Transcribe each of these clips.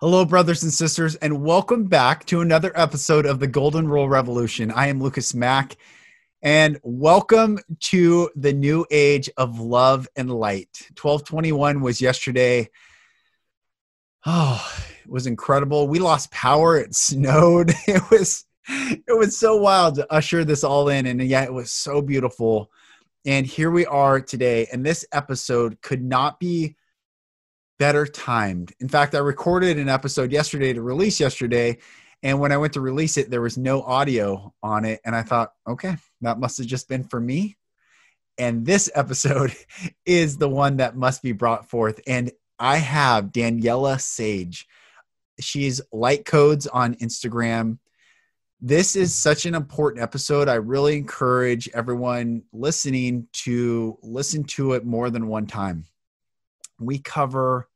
Hello, brothers and sisters, and welcome back to another episode of the Golden Rule Revolution. I am Lucas Mack, and welcome to the new age of love and light. 12/21 was yesterday. Oh, it was incredible. We lost power. It snowed. It was so wild to usher this all in, and yeah, it was so beautiful. And here we are today, and this episode could not be better timed. In fact, I recorded an episode yesterday to release yesterday, and when I went to release it, there was no audio on it, and I thought, okay, that must have just been for me. And this episode is the one that must be brought forth, and I have Daniela Sage. She's Light Codes on Instagram. This is such an important episode. I really encourage everyone listening to listen to it more than one time. We cover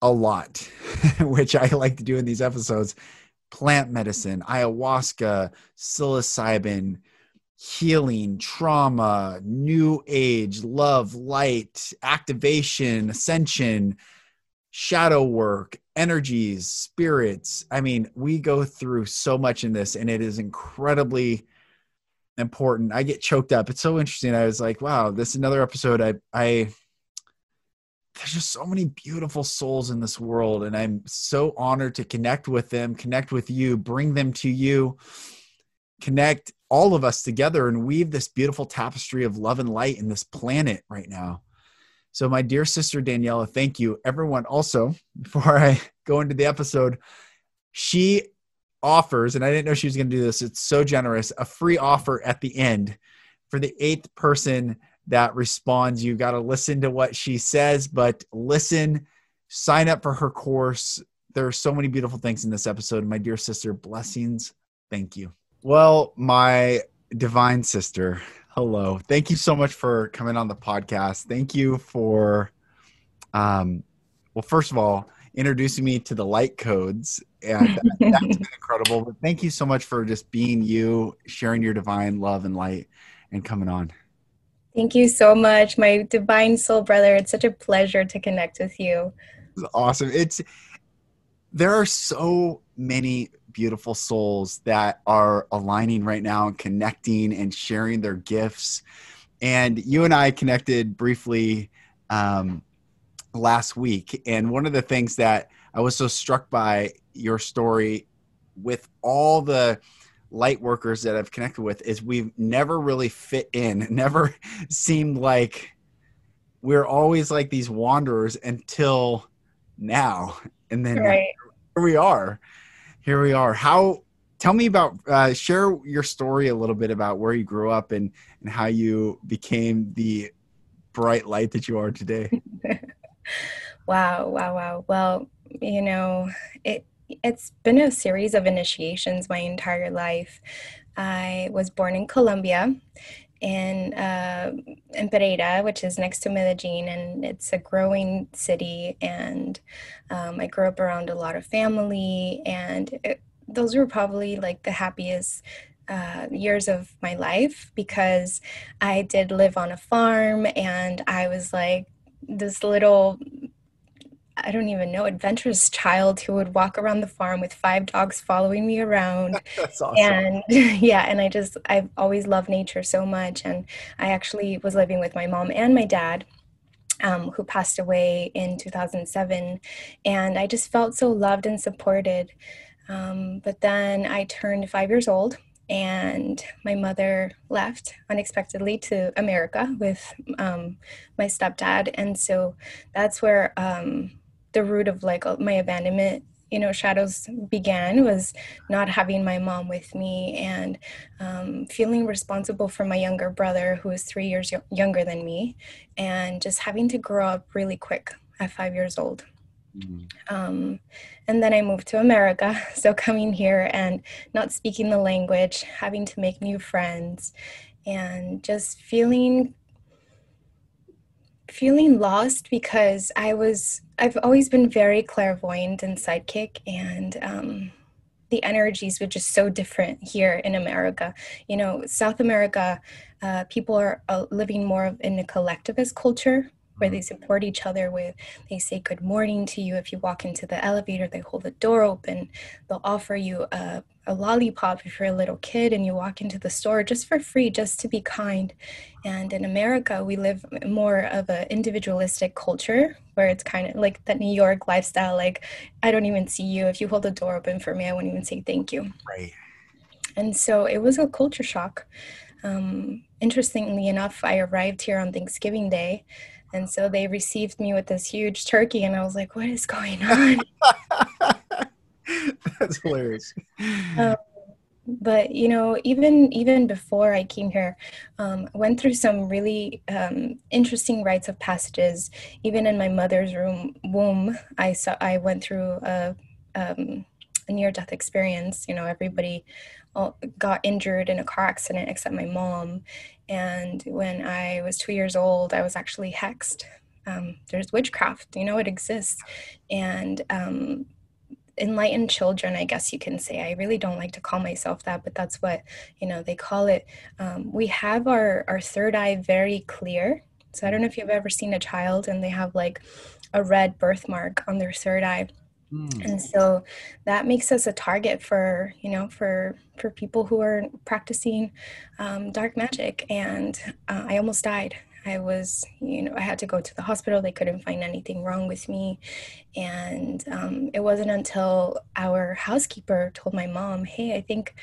a lot, which I like to do in these episodes. Plant medicine, ayahuasca, psilocybin, healing, trauma, new age, love, light, activation, ascension, shadow work, energies, spirits. I mean, we go through so much in this, and it is incredibly important. I get choked up. It's so interesting. I was like, wow, this is another episode. There's just so many beautiful souls in this world, and I'm so honored to connect with them, connect with you, bring them to you, connect all of us together and weave this beautiful tapestry of love and light in this planet right now. So my dear sister, Daniela, thank you. Everyone also, before I go into the episode, she offers, and I didn't know she was going to do this. It's so generous, a free offer at the end for the 8th person that responds. You got to listen to what she says, but listen, sign up for her course. There are so many beautiful things in this episode. My dear sister, blessings. Thank you. Well, my divine sister, hello. Thank you so much for coming on the podcast. Thank you for, well, first of all, introducing me to the Light Codes. And that's been incredible. But thank you so much for just being you, sharing your divine love and light, and coming on. Thank you so much, my divine soul brother. It's such a pleasure to connect with you. Awesome. There are so many beautiful souls that are aligning right now and connecting and sharing their gifts. And you and I connected briefly last week. And one of the things that I was so struck by your story with all the light workers that I've connected with is we've never really fit in. It never seemed like we're always like these wanderers until now. And then right. Here we are. How, tell me about, share your story a little bit about where you grew up and how you became the bright light that you are today. Wow. Well, you know, it's been a series of initiations my entire life. I was born in Colombia, in Pereira, which is next to Medellin, and it's a growing city. And I grew up around a lot of family, and those were probably like the happiest years of my life, because I did live on a farm, and I was like this little, I don't even know, adventurous child who would walk around the farm with 5 dogs following me around. That's awesome. And yeah, and I've always loved nature so much. And I actually was living with my mom and my dad, who passed away in 2007. And I just felt so loved and supported. But then I turned 5 years old, and my mother left unexpectedly to America with my stepdad. And so that's where the root of like my abandonment shadows began was not having my mom with me and feeling responsible for my younger brother, who is 3 years younger than me, and just having to grow up really quick at 5 years old. And then I moved to America. So coming here and not speaking the language, having to make new friends, and just feeling lost, because I've always been very clairvoyant and psychic, and the energies were just so different here in America. You know, South America, people are living more in a collectivist culture, where they support each other with, they say good morning to you. If you walk into the elevator, they hold the door open. They'll offer you a lollipop if you're a little kid and you walk into the store, just for free, just to be kind. And in America, we live more of an individualistic culture, where it's kind of like that New York lifestyle, like, I don't even see you. If you hold the door open for me, I wouldn't even say thank you. Right. And so it was a culture shock. Interestingly enough, I arrived here on Thanksgiving Day. And so they received me with this huge turkey, and I was like, what is going on? That's hilarious. But, you know, even before I came here, went through some really interesting rites of passages. Even in my mother's womb, I went through a near-death experience. You know, everybody got injured in a car accident except my mom. And when I was 2 years old, I was actually hexed. There's witchcraft, you know, it exists. And enlightened children, I guess you can say, I really don't like to call myself that, but that's what, you know, they call it. We have our third eye very clear. So I don't know if you've ever seen a child and they have like a red birthmark on their third eye. And so that makes us a target for, you know, for people who are practicing dark magic. And I almost died. I was, you know, I had to go to the hospital. They couldn't find anything wrong with me. And it wasn't until our housekeeper told my mom, hey, I think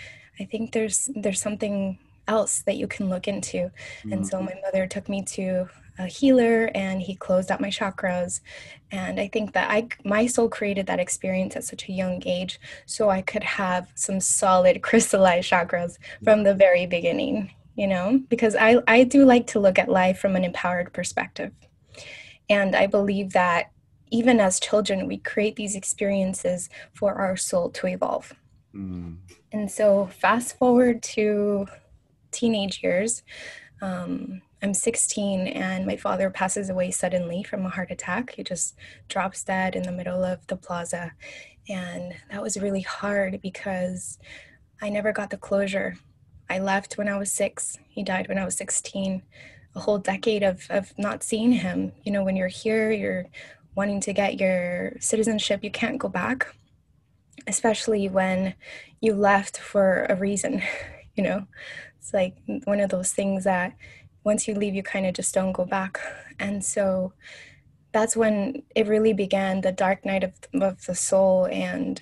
there's something else that you can look into. Mm-hmm. And so my mother took me to a healer, and he closed out my chakras. And I think that my soul created that experience at such a young age, so I could have some solid crystallized chakras from the very beginning, you know, because I do like to look at life from an empowered perspective. And I believe that even as children, we create these experiences for our soul to evolve. Mm. And so fast forward to teenage years, I'm 16, and my father passes away suddenly from a heart attack. He just drops dead in the middle of the plaza. And that was really hard, because I never got the closure. I left when I was 6. He died when I was 16. A whole decade of not seeing him. You know, when you're here, you're wanting to get your citizenship. You can't go back, especially when you left for a reason. You know, it's like one of those things that once you leave, you kind of just don't go back. And so that's when it really began, the dark night of the soul. And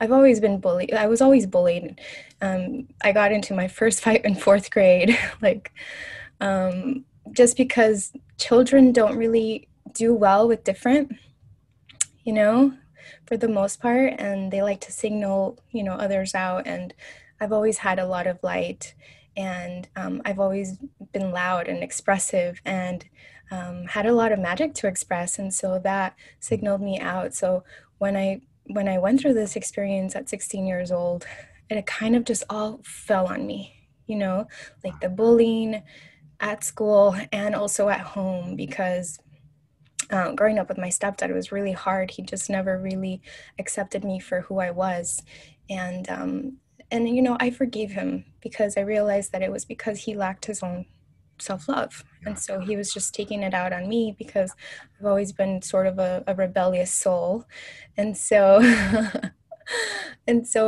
I've always been bullied. I was always bullied. I got into my first fight in 4th grade, like just because children don't really do well with different, you know, for the most part. And they like to signal, you know, others out. And I've always had a lot of light. And I've always been loud and expressive, and had a lot of magic to express. And so that signaled me out. So when I went through this experience at 16 years old, it kind of just all fell on me, you know, like the bullying at school and also at home, because growing up with my stepdad was really hard. He just never really accepted me for who I was. And, you know, I forgave him, because I realized that it was because he lacked his own self-love. And so he was just taking it out on me, because I've always been sort of a rebellious soul. And so,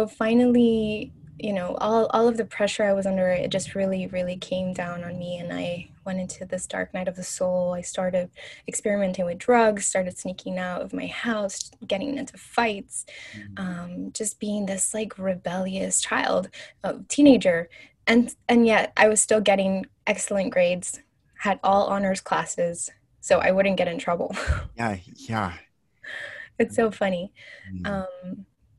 finally, you know, all of the pressure I was under, it just really, really came down on me. And I went into this dark night of the soul. I started experimenting with drugs, started sneaking out of my house, getting into fights, just being this like rebellious child, teenager. And yet I was still getting excellent grades, had all honors classes, so I wouldn't get in trouble. Yeah. It's so funny.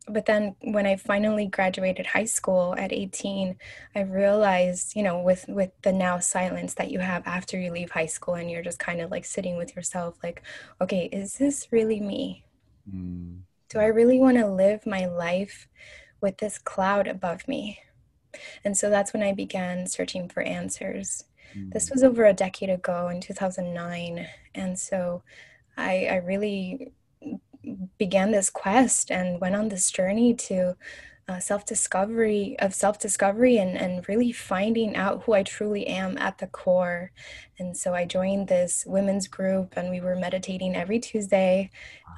But then when I finally graduated high school at 18, I realized, you know, with the now silence that you have after you leave high school, and you're just kind of like sitting with yourself like, okay, is this really me? Mm. Do I really want to live my life with this cloud above me? And so that's when I began searching for answers. Mm. This was over a decade ago in 2009. And so I really began this quest and went on this journey to self-discovery and really finding out who I truly am at the core. And so I joined this women's group, and we were meditating every Tuesday.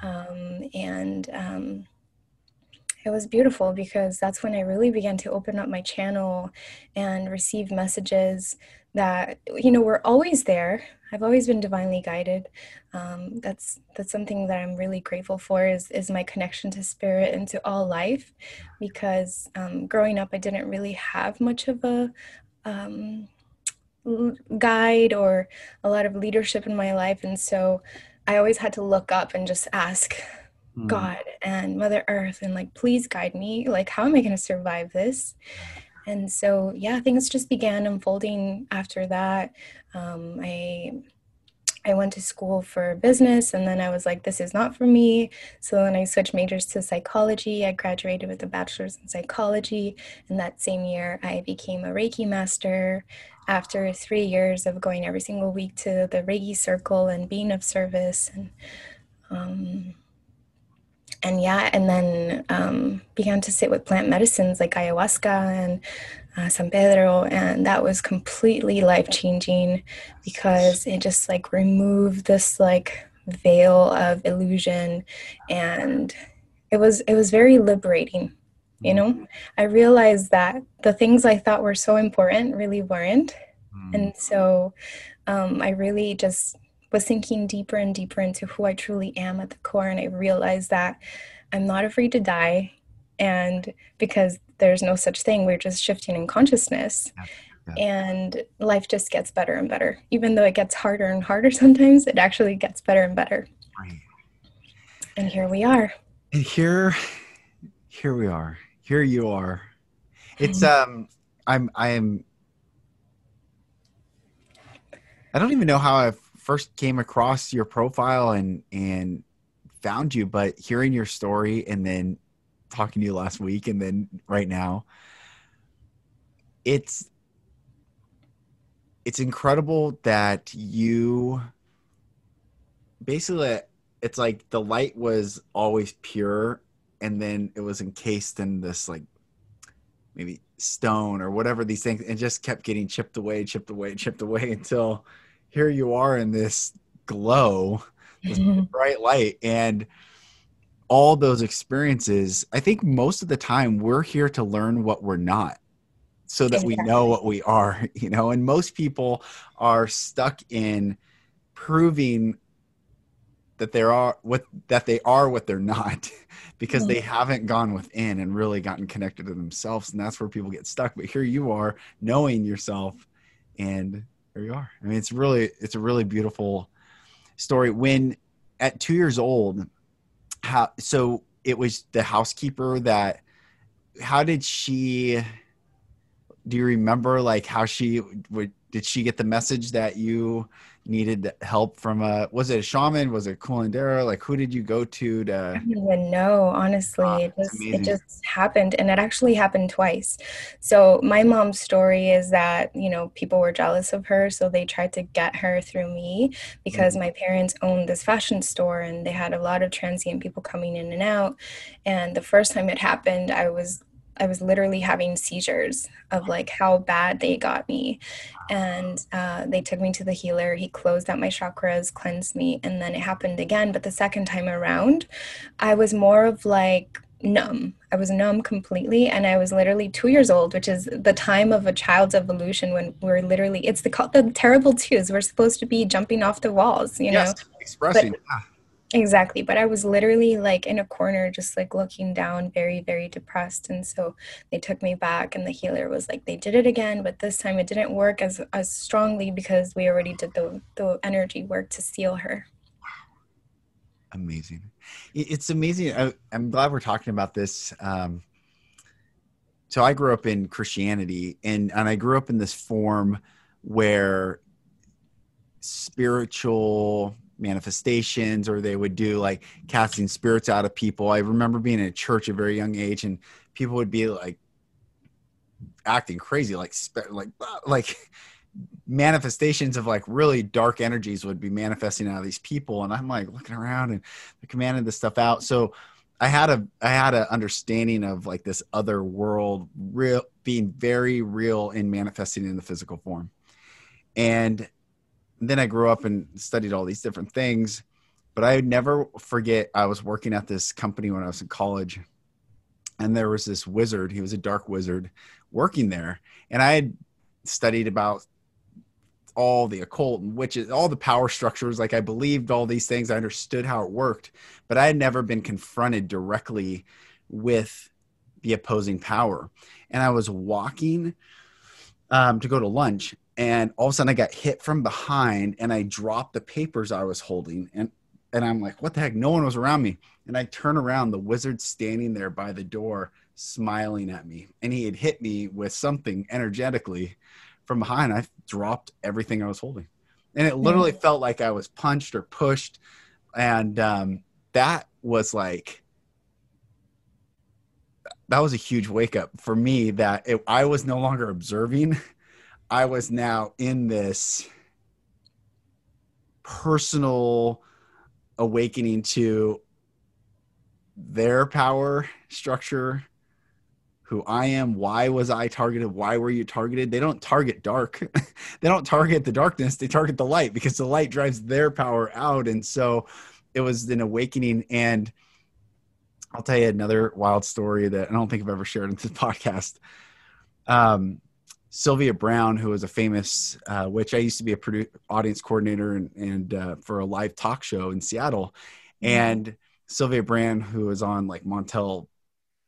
It was beautiful, because that's when I really began to open up my channel and receive messages that, you know, we're always there. I've always been divinely guided. That's something that I'm really grateful for, is my connection to spirit and to all life, because growing up, I didn't really have much of a guide or a lot of leadership in my life. And so I always had to look up and just ask God and Mother Earth and like, please guide me. Like, how am I going to survive this? And so, yeah, things just began unfolding after that. I went to school for business, and then I was like, this is not for me. So then I switched majors to psychology. I graduated with a bachelor's in psychology. And that same year, I became a Reiki master after 3 years of going every single week to the Reiki circle and being of service. And then began to sit with plant medicines like ayahuasca and San Pedro. And that was completely life-changing, because it just like removed this like veil of illusion. And it was very liberating, you know? I realized that the things I thought were so important really weren't. And so I really just was sinking deeper and deeper into who I truly am at the core. And I realized that I'm not afraid to die, and because there's no such thing, we're just shifting in consciousness. And life just gets better and better. Even though it gets harder and harder sometimes, it actually gets better and better. Right. And here we are. And here we are. Here you are. It's I don't even know how I've first came across your profile and found you, but hearing your story and then talking to you last week and then right now, it's incredible that you basically, it's like the light was always pure, and then it was encased in this like maybe stone or whatever, these things, and just kept getting chipped away until here you are in this glow, this bright light, and all those experiences. I think most of the time we're here to learn what we're not, so that we know what we are, you know, and most people are stuck in proving that they are what they're not, because they haven't gone within and really gotten connected to themselves. And that's where people get stuck. But here you are, knowing yourself, and there you are. I mean, it's a really beautiful story. When at 2 years old, so it was the housekeeper that, do you remember like how did she get the message that you needed help from was it a shaman? Was it curandera? Like, who did you go to? I don't even know, honestly. It just happened, and it actually happened twice. So my mom's story is that, you know, people were jealous of her, so they tried to get her through me, because my parents owned this fashion store, and they had a lot of transient people coming in and out. And the first time it happened, I was literally having seizures of like how bad they got me. And they took me to the healer. He closed out my chakras, cleansed me. And then it happened again. But the second time around, I was more of like numb. I was numb completely. And I was literally 2 years old, which is the time of a child's evolution, when we're literally, it's the terrible twos. We're supposed to be jumping off the walls, you know? Expressing. Exactly. But I was literally like in a corner, just like looking down, very, very depressed. And so they took me back, and the healer was like, they did it again, but this time it didn't work as strongly, because we already did the energy work to seal her. Amazing. It's amazing. I'm glad we're talking about this. So I grew up in Christianity, and I grew up in this form where spiritual manifestations, or they would do like casting spirits out of people. I remember being in a church at a very young age, and people would be like acting crazy, like manifestations of like really dark energies would be manifesting out of these people. And I'm like looking around and they're commanding this stuff out. So I had a understanding of like this other world real being very real and manifesting in the physical form. And then I grew up and studied all these different things, but I would never forget. I was working at this company when I was in college, and there was this wizard. He was a dark wizard working there. And I had studied about all the occult and witches, all the power structures. Like I believed all these things. I understood how it worked, but I had never been confronted directly with the opposing power. And I was walking to go to lunch, and all of a sudden I got hit from behind, and I dropped the papers I was holding. And I'm like, what the heck? No one was around me. And I turn around, the wizard's standing there by the door smiling at me. And he had hit me with something energetically from behind. I dropped everything I was holding. And it literally felt like I was punched or pushed. And that was like, that was a huge wake up for me, that I was no longer observing. I was now in this personal awakening to their power structure, who I am. Why was I targeted? Why were you targeted? They don't target dark. They don't target the darkness. They target the light, because the light drives their power out. And so it was an awakening. And I'll tell you another wild story that I don't think I've ever shared in this podcast. Sylvia Brown, who was a famous witch. I used to be a audience coordinator and for a live talk show in Seattle. And Sylvia Brown, who was on like Montel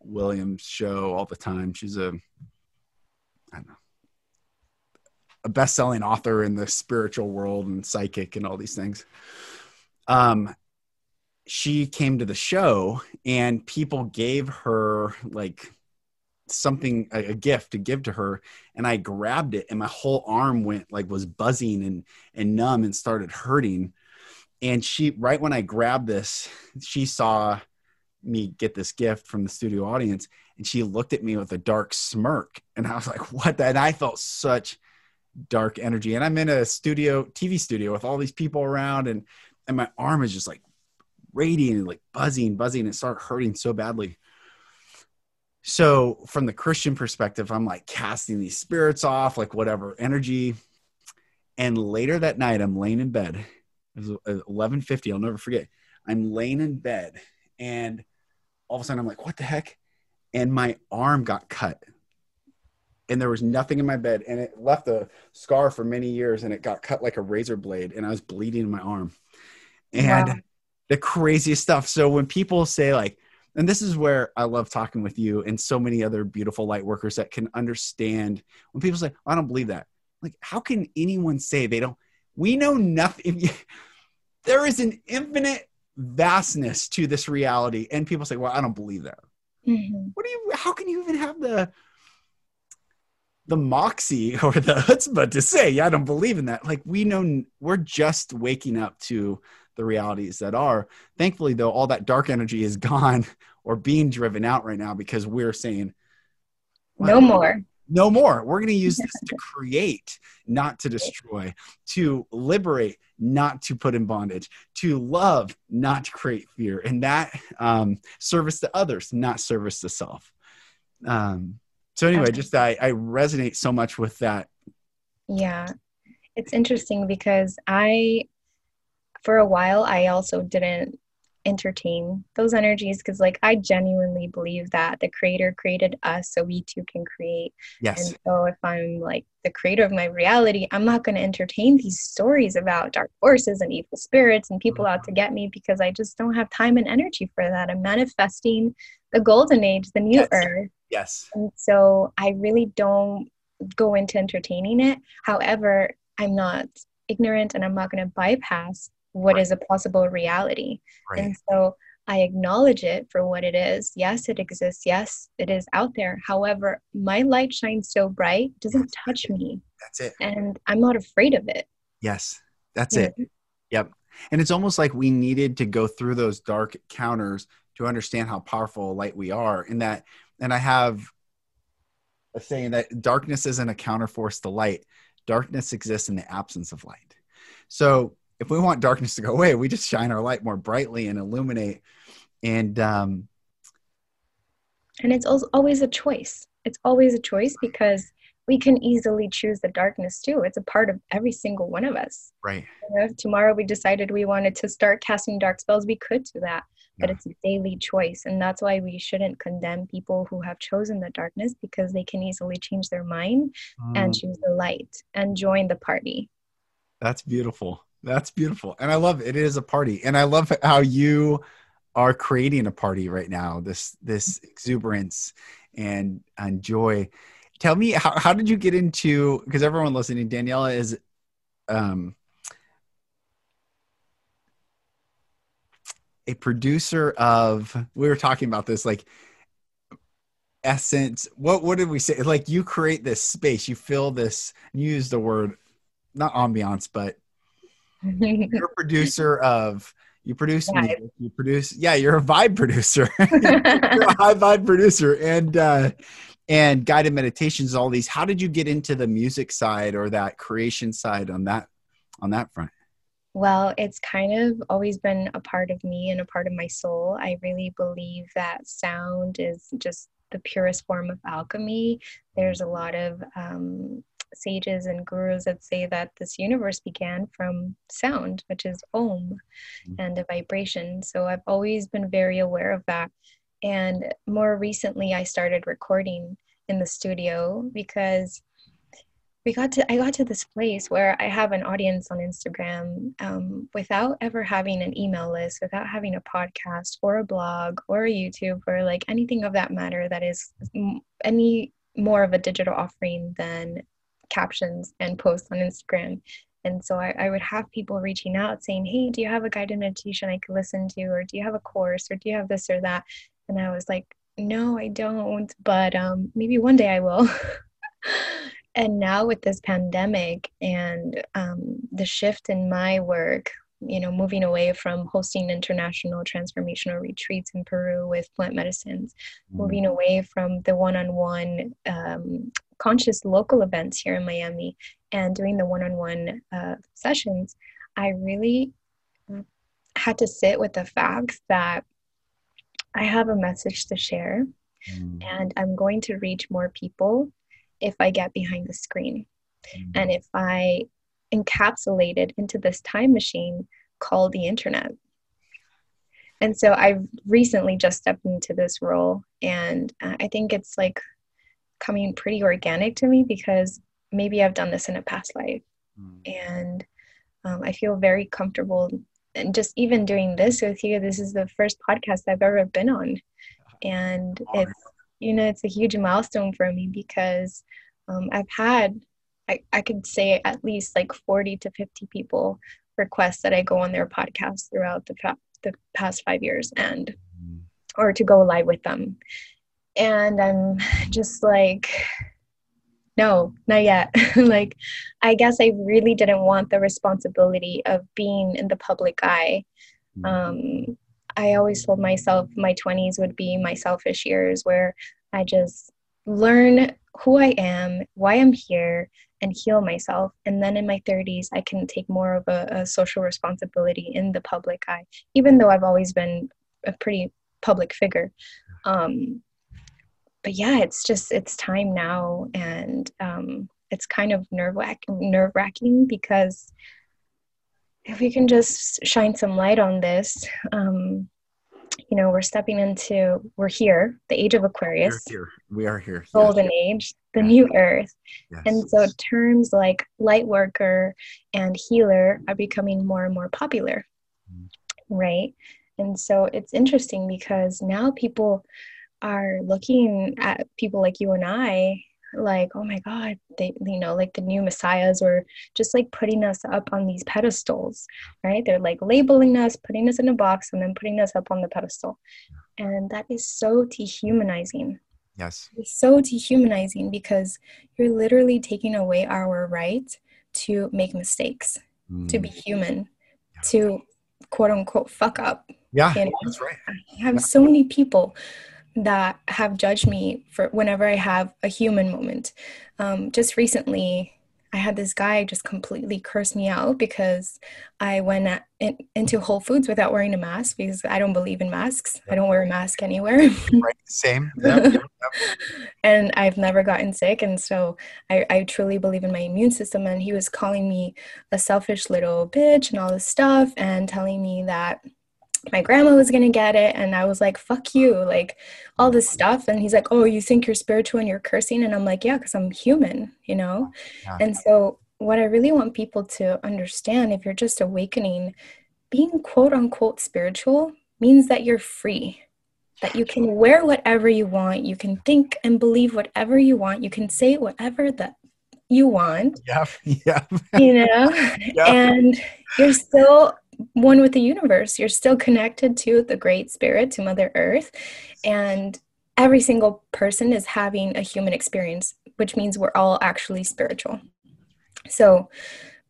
Williams show all the time. She's a best-selling author in the spiritual world and psychic and all these things. She came to the show, and people gave her like something, a gift to give to her, and I grabbed it, and my whole arm was buzzing and numb and started hurting. And she, right when I grabbed this, she saw me get this gift from the studio audience, and she looked at me with a dark smirk, and I was like, what? And I felt such dark energy, and I'm in a TV studio with all these people around, and my arm is just like radiating, like buzzing, and it started hurting so badly. So from the Christian perspective, I'm like casting these spirits off, like whatever energy. And later that night, I'm laying in bed. It was 11:50. I'll never forget. I'm laying in bed, and all of a sudden I'm like, what the heck? And my arm got cut, and there was nothing in my bed, and it left a scar for many years, and it got cut like a razor blade, and I was bleeding in my arm. And the craziest stuff. So when people say like, and this is where I love talking with you and so many other beautiful light workers that can understand when people say, I don't believe that. Like, how can anyone say they don't? We know nothing. There is an infinite vastness to this reality. And people say, well, I don't believe that. Mm-hmm. How can you even have the moxie or the chutzpah to say, yeah, I don't believe in that? Like, we know, we're just waking up to the realities that are. Thankfully though, all that dark energy is gone or being driven out right now, because we're saying, well, no more. We're going to use this to create, not to destroy, to liberate, not to put in bondage, to love, not to create fear. And that service to others, not service to self. So anyway, just, I resonate so much with that. Yeah. It's interesting because for a while, I also didn't entertain those energies, because like I genuinely believe that the creator created us so we too can create. Yes. And so if I'm like the creator of my reality, I'm not going to entertain these stories about dark forces and evil spirits and people out to get me, because I just don't have time and energy for that. I'm manifesting the golden age, the new earth. Yes. And so I really don't go into entertaining it. However, I'm not ignorant, and I'm not going to bypass what is a possible reality. Right. And so I acknowledge it for what it is. Yes, it exists. Yes, it is out there. However, my light shines so bright, doesn't touch me. That's it. And I'm not afraid of it. Yes, that's it. Yep. And it's almost like we needed to go through those dark counters to understand how powerful a light we are in that. And I have a saying that darkness isn't a counterforce to light. Darkness exists in the absence of light. So if we want darkness to go away, we just shine our light more brightly and illuminate. And it's always a choice. It's always a choice because we can easily choose the darkness too. It's a part of every single one of us. Right. You know, if tomorrow we decided we wanted to start casting dark spells, we could do that, but it's a daily choice. And that's why we shouldn't condemn people who have chosen the darkness, because they can easily change their mind and choose the light and join the party. That's beautiful. That's beautiful. And I love it. It is a party. And I love how you are creating a party right now, this exuberance and joy. Tell me, how did you get into, because everyone listening, Daniela is, a producer of, we were talking about this, like essence. What did we say? Like you create this space, you fill this, you use the word, not ambiance, but you're a producer of, you produce music, you produce, you're a vibe producer. You're a high vibe producer. And guided meditations, all these. How did you get into the music side or that creation side on that front? Well, it's kind of always been a part of me and a part of my soul. I really believe that sound is just the purest form of alchemy. There's a lot of sages and gurus that say that this universe began from sound, which is Om, and a vibration. So I've always been very aware of that. And more recently, I started recording in the studio because I got to this place where I have an audience on Instagram without ever having an email list, without having a podcast or a blog or a YouTube or like anything of that matter that is any more of a digital offering than captions and posts on Instagram. And so I would have people reaching out saying, hey, do you have a guided meditation I could listen to? Or do you have a course? Or do you have this or that? And I was like, no, I don't, but maybe one day I will. And now with this pandemic and the shift in my work, you know, moving away from hosting international transformational retreats in Peru with plant medicines, moving away from the one-on-one conscious local events here in Miami and doing the one-on-one sessions, I really had to sit with the fact that I have a message to share, and I'm going to reach more people if I get behind the screen. And if I encapsulate it into this time machine called the internet. And so I've recently just stepped into this role, and I think it's like coming pretty organic to me because maybe I've done this in a past life. And I feel very comfortable. And just even doing this with you, this is the first podcast I've ever been on. And it's a huge milestone for me because I've had, I could say at least like 40 to 50 people request that I go on their podcast throughout the past 5 years and, or to go live with them. And I'm just like, no, not yet. Like, I guess I really didn't want the responsibility of being in the public eye. I always told myself my 20s would be my selfish years where I just learn who I am, why I'm here, and heal myself. And then in my 30s, I can take more of a social responsibility in the public eye, even though I've always been a pretty public figure. But yeah, it's time now. And it's kind of nerve-wracking because if we can just shine some light on this, we're here, the age of Aquarius. We are here. Golden age, the new earth. Yes. And so terms like light worker and healer are becoming more and more popular, right? And so it's interesting because now people are looking at people like you and I like, oh my God, they, you know, like the new messiahs were just like putting us up on these pedestals, right? They're like labeling us, putting us in a box, and then putting us up on the pedestal. And that is so dehumanizing. Yes. It's so dehumanizing because you're literally taking away our right to make mistakes, to be human, to quote unquote fuck up. Yeah, you know? That's right. I have so many people that have judged me for whenever I have a human moment. Just recently, I had this guy just completely curse me out because I went into Whole Foods without wearing a mask because I don't believe in masks. I don't wear a mask anywhere. Right. Same. Yep. And I've never gotten sick. And so I truly believe in my immune system. And he was calling me a selfish little bitch and all this stuff and telling me that my grandma was going to get it. And I was like, fuck you, like all this stuff. And he's like, oh, you think you're spiritual and you're cursing? And I'm like, yeah, because I'm human, you know? Yeah. And so what I really want people to understand, if you're just awakening, being quote unquote spiritual means that you're free, that you can wear whatever you want. You can think and believe whatever you want. You can say whatever that you want, you know, and you're still one with the universe. You're still connected to the great spirit, to Mother Earth, and every single person is having a human experience, which means we're all actually spiritual. So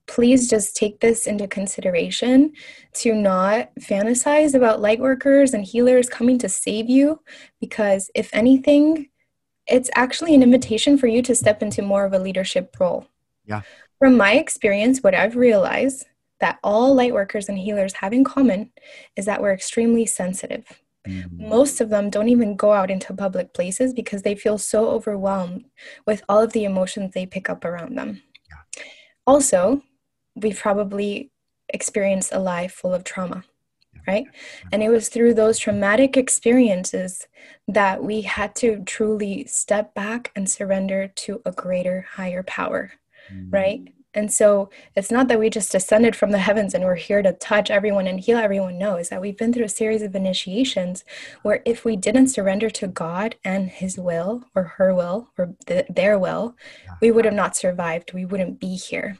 please just take this into consideration to not fantasize about light workers and healers coming to save you, because if anything, it's actually an invitation for you to step into more of a leadership role. Yeah. From my experience, what I've realized that all light workers and healers have in common is that we're extremely sensitive. Mm-hmm. Most of them don't even go out into public places because they feel so overwhelmed with all of the emotions they pick up around them. Yeah. Also, we've probably experienced a life full of trauma, right? Yeah. And it was through those traumatic experiences that we had to truly step back and surrender to a greater, higher power, right? And so it's not that we just descended from the heavens and we're here to touch everyone and heal everyone. No, it's that we've been through a series of initiations where if we didn't surrender to God and his will or her will or their will, we would have not survived. We wouldn't be here.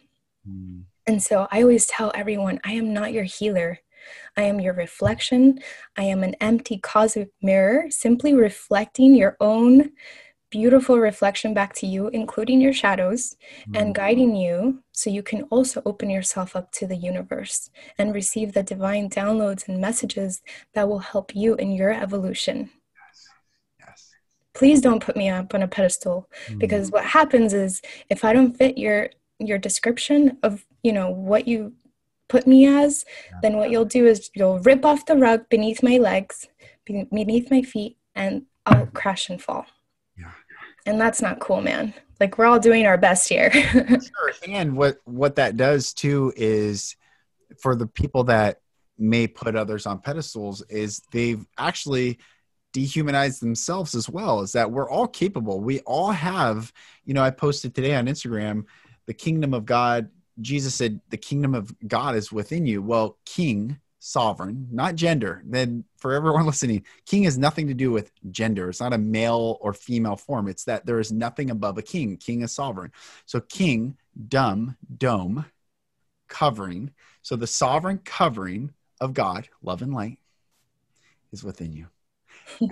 And so I always tell everyone, I am not your healer. I am your reflection. I am an empty cosmic mirror, simply reflecting your own beautiful reflection back to you, including your shadows, and guiding you so you can also open yourself up to the universe and receive the divine downloads and messages that will help you in your evolution. Yes. Yes. Please don't put me up on a pedestal, because what happens is if I don't fit your description of, you know, what you put me as, then what you'll do is you'll rip off the rug beneath my legs, beneath my feet, and I'll crash and fall. And that's not cool, man. Like, we're all doing our best here. Sure. And what that does too is for the people that may put others on pedestals is they've actually dehumanized themselves as well, is that we're all capable. We all have, you know, I posted today on Instagram, the kingdom of God. Jesus said, the kingdom of God is within you. Well, king, sovereign, not gender. Then for everyone listening, king has nothing to do with gender. It's not a male or female form. It's that there is nothing above a king. King is sovereign. So king, dumb, dome, covering. So the sovereign covering of God, love and light, is within you.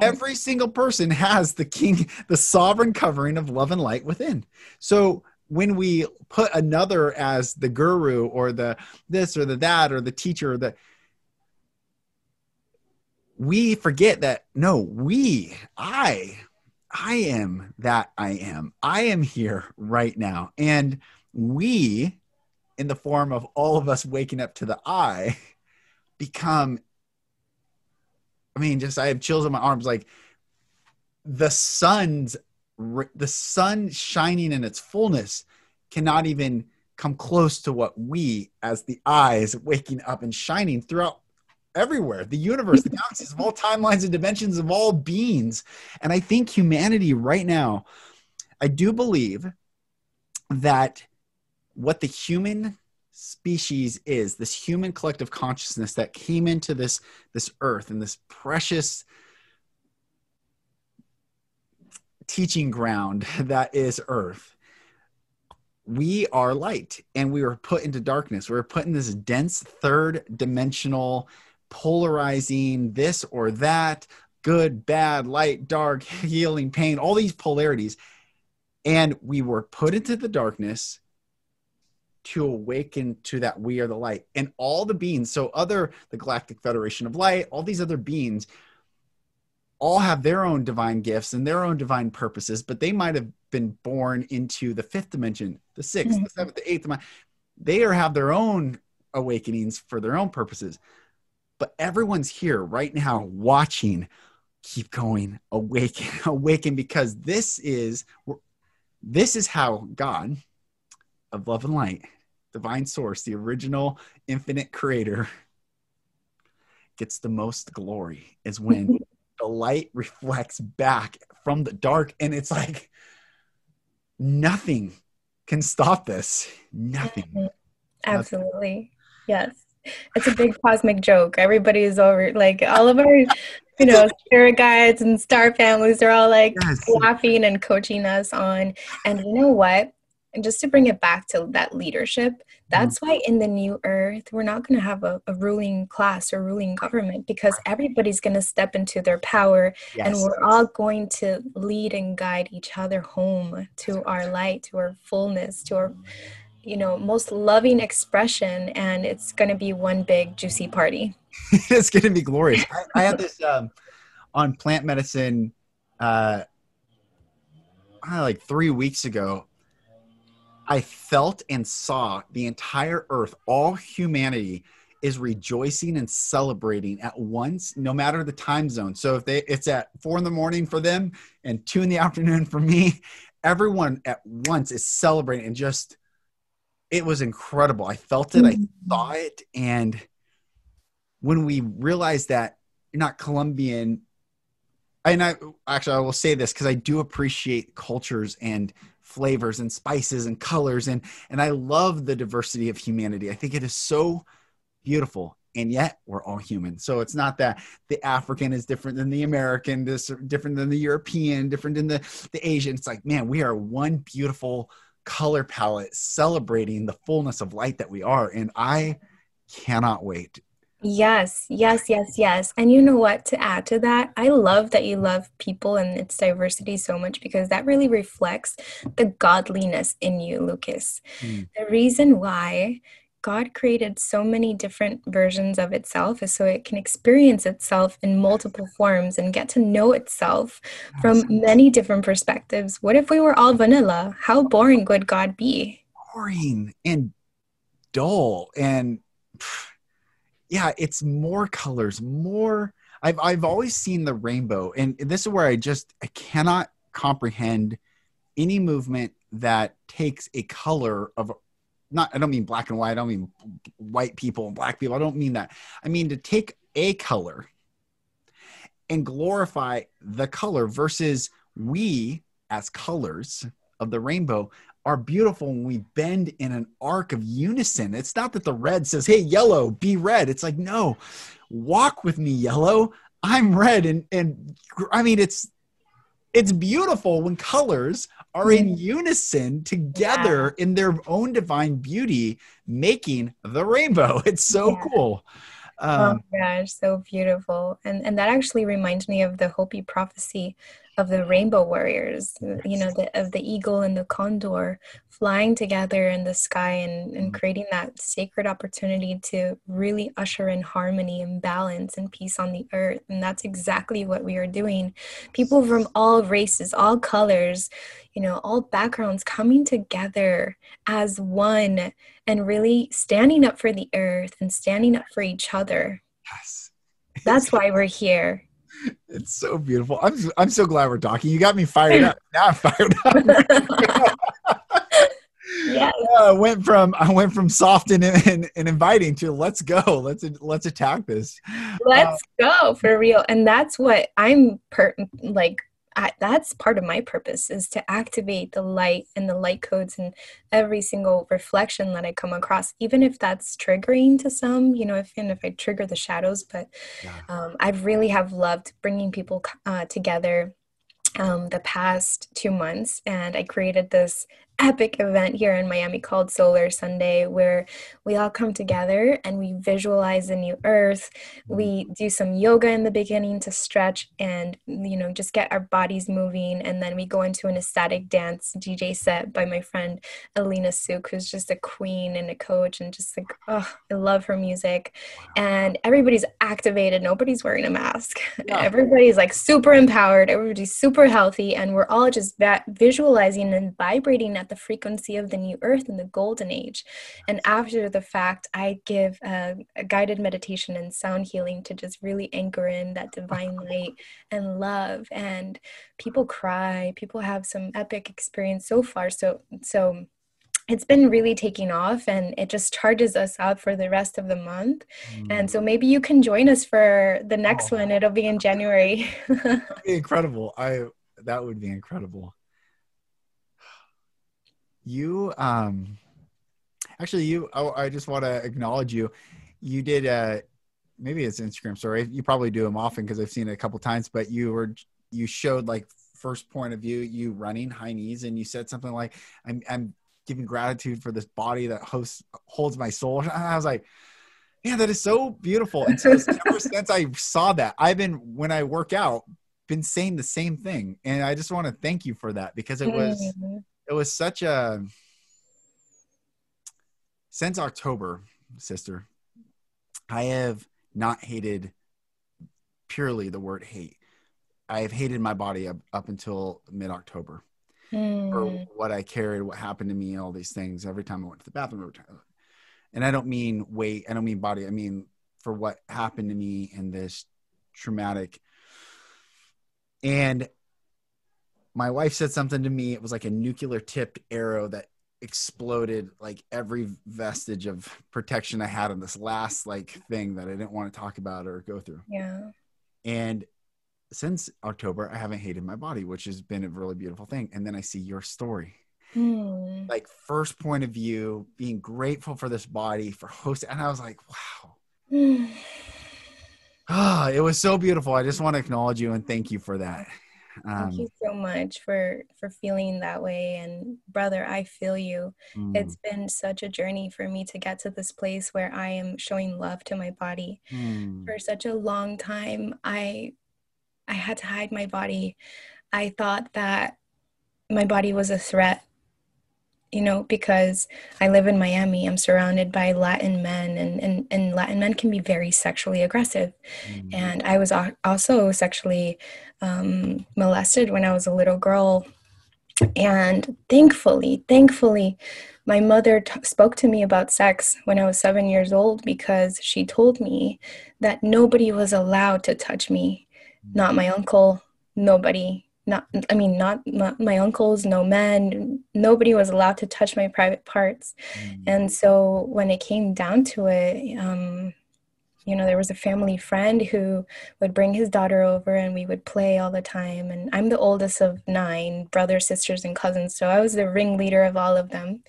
Every single person has the king, the sovereign covering of love and light within. So when we put another as the guru or the this or the that or the teacher or the, we forget that, no, I am that I am. I am here right now. And we, in the form of all of us waking up to the I, become, I mean, just, I have chills in my arms, like the sun shining in its fullness cannot even come close to what we, as the I, is waking up and shining throughout everywhere, the universe, the galaxies of all timelines and dimensions of all beings. And I think humanity right now, I do believe that what the human species is, this human collective consciousness that came into this earth and this precious teaching ground that is Earth, we are light and we were put into darkness. We were put in this dense third dimensional polarizing this or that, good, bad, light, dark, healing, pain, all these polarities. And we were put into the darkness to awaken to that we are the light. And all the beings, so the Galactic Federation of Light, all these other beings all have their own divine gifts and their own divine purposes, but they might have been born into the fifth dimension, the sixth, the seventh, the eighth. They have their own awakenings for their own purposes. But everyone's here right now watching. Keep going, awaken, awaken, because this is how God of love and light, divine source, the original infinite creator, gets the most glory, is when the light reflects back from the dark. And it's like, nothing can stop this. Nothing. Absolutely. Yes. It's a big cosmic joke. Everybody is over, like all of our, you know, spirit guides and star families are all like laughing and coaching us on. And you know what? And just to bring it back to that leadership, that's why in the new earth, we're not going to have a ruling class or ruling government, because everybody's going to step into their power and we're all going to lead and guide each other home to our light, to our fullness, to our, you know, most loving expression. And it's going to be one big juicy party. It's going to be glorious. I had this on plant medicine like 3 weeks ago. I felt and saw the entire earth, all humanity is rejoicing and celebrating at once, no matter the time zone. So if it's at 4 a.m. for them and 2 p.m. for me, everyone at once is celebrating and just, it was incredible. I felt it. I saw it. And when we realized that you're not Colombian, and I will say this because I do appreciate cultures and flavors and spices and colors. And I love the diversity of humanity. I think it is so beautiful. And yet we're all human. So it's not that the African is different than the American, this different than the European, different than the Asian. It's like, man, we are one beautiful color palette celebrating the fullness of light that we are. And I cannot wait. Yes, yes, yes, yes. And you know what, to add to that, I love that you love people and its diversity so much, because that really reflects the godliness in you, Lucas. The reason why God created so many different versions of itself is so it can experience itself in multiple forms and get to know itself from many different perspectives. What if we were all vanilla? How boring would God be? Boring and dull and... Yeah, it's more colors, more. I've always seen the rainbow, and this is where I cannot comprehend any movement that takes a color of not. I don't mean black and white. I don't mean white people and black people. I don't mean that. I mean to take a color and glorify the color versus we as colors of the rainbow are beautiful when we bend in an arc of unison. It's not that the red says, hey, yellow, be red. It's like, no, walk with me, yellow. I'm red. And I mean, it's beautiful when colors are in unison together in their own divine beauty, making the rainbow. It's so cool. Oh my gosh, so beautiful. And that actually reminds me of the Hopi prophecy of the rainbow warriors, you know, of the eagle and the condor flying together in the sky and creating that sacred opportunity to really usher in harmony and balance and peace on the earth. And that's exactly what we are doing. People from all races, all colors, you know, all backgrounds coming together as one and really standing up for the earth and standing up for each other. Yes. That's why we're here. It's so beautiful. I'm so glad we're talking. You got me fired up. Now I'm fired up. I went from soft and inviting to let's go. Let's attack this. Let's go for real. And that's what I'm that's part of my purpose, is to activate the light and the light codes and every single reflection that I come across, even if that's triggering to some, you know, if I trigger the shadows, but I really have loved bringing people together the past 2 months, and I created this epic event here in Miami called Solar Sunday, where we all come together and we visualize the new earth. We do some yoga in the beginning to stretch and, you know, just get our bodies moving. And then we go into an ecstatic dance DJ set by my friend Alina Suk, who's just a queen and a coach, and just like, oh, I love her music. And everybody's activated. Nobody's wearing a mask. Yeah. Everybody's like super empowered. Everybody's super healthy. And we're all just visualizing and vibrating at the frequency of the new earth and the golden age. And after the fact, I give a guided meditation and sound healing to just really anchor in that divine light and love. And people cry, people have some epic experience so far. So it's been really taking off, and it just charges us up for the rest of the month. And so maybe you can join us for the next one. It'll be in January. Incredible. That would be incredible. I just want to acknowledge you. You did maybe it's Instagram story. You probably do them often because I've seen it a couple times, but you showed like first point of view, you running high knees, and you said something like, I'm giving gratitude for this body that holds my soul. And I was like, yeah, that is so beautiful. And so ever since I saw that, when I work out, been saying the same thing. And I just want to thank you for that, because it was such a, since October, sister, I have not hated purely the word hate. I have hated my body up until mid-October for what I carried, what happened to me, all these things. Every time I went to the bathroom, and I don't mean weight, I don't mean body, I mean for what happened to me in this traumatic. And my wife said something to me. It was like a nuclear tipped arrow that exploded like every vestige of protection I had on this last like thing that I didn't want to talk about or go through. Yeah. And since October, I haven't hated my body, which has been a really beautiful thing. And then I see your story, like first point of view, being grateful for this body, for hosting. And I was like, wow. It was so beautiful. I just want to acknowledge you and thank you for that. Thank you so much for feeling that way. And brother, I feel you. It's been such a journey for me to get to this place where I am showing love to my body. For such a long time, I had to hide my body. I thought that my body was a threat, you know, because I live in Miami, I'm surrounded by Latin men, and Latin men can be very sexually aggressive. And I was also sexually molested when I was a little girl. And thankfully, my mother spoke to me about sex when I was 7 years old, because she told me that nobody was allowed to touch me. Not my uncle, nobody. Not my uncles, no men, nobody was allowed to touch my private parts. And so when it came down to it, you know, there was a family friend who would bring his daughter over, and we would play all the time. And I'm the oldest of 9 brothers, sisters, and cousins. So I was the ringleader of all of them.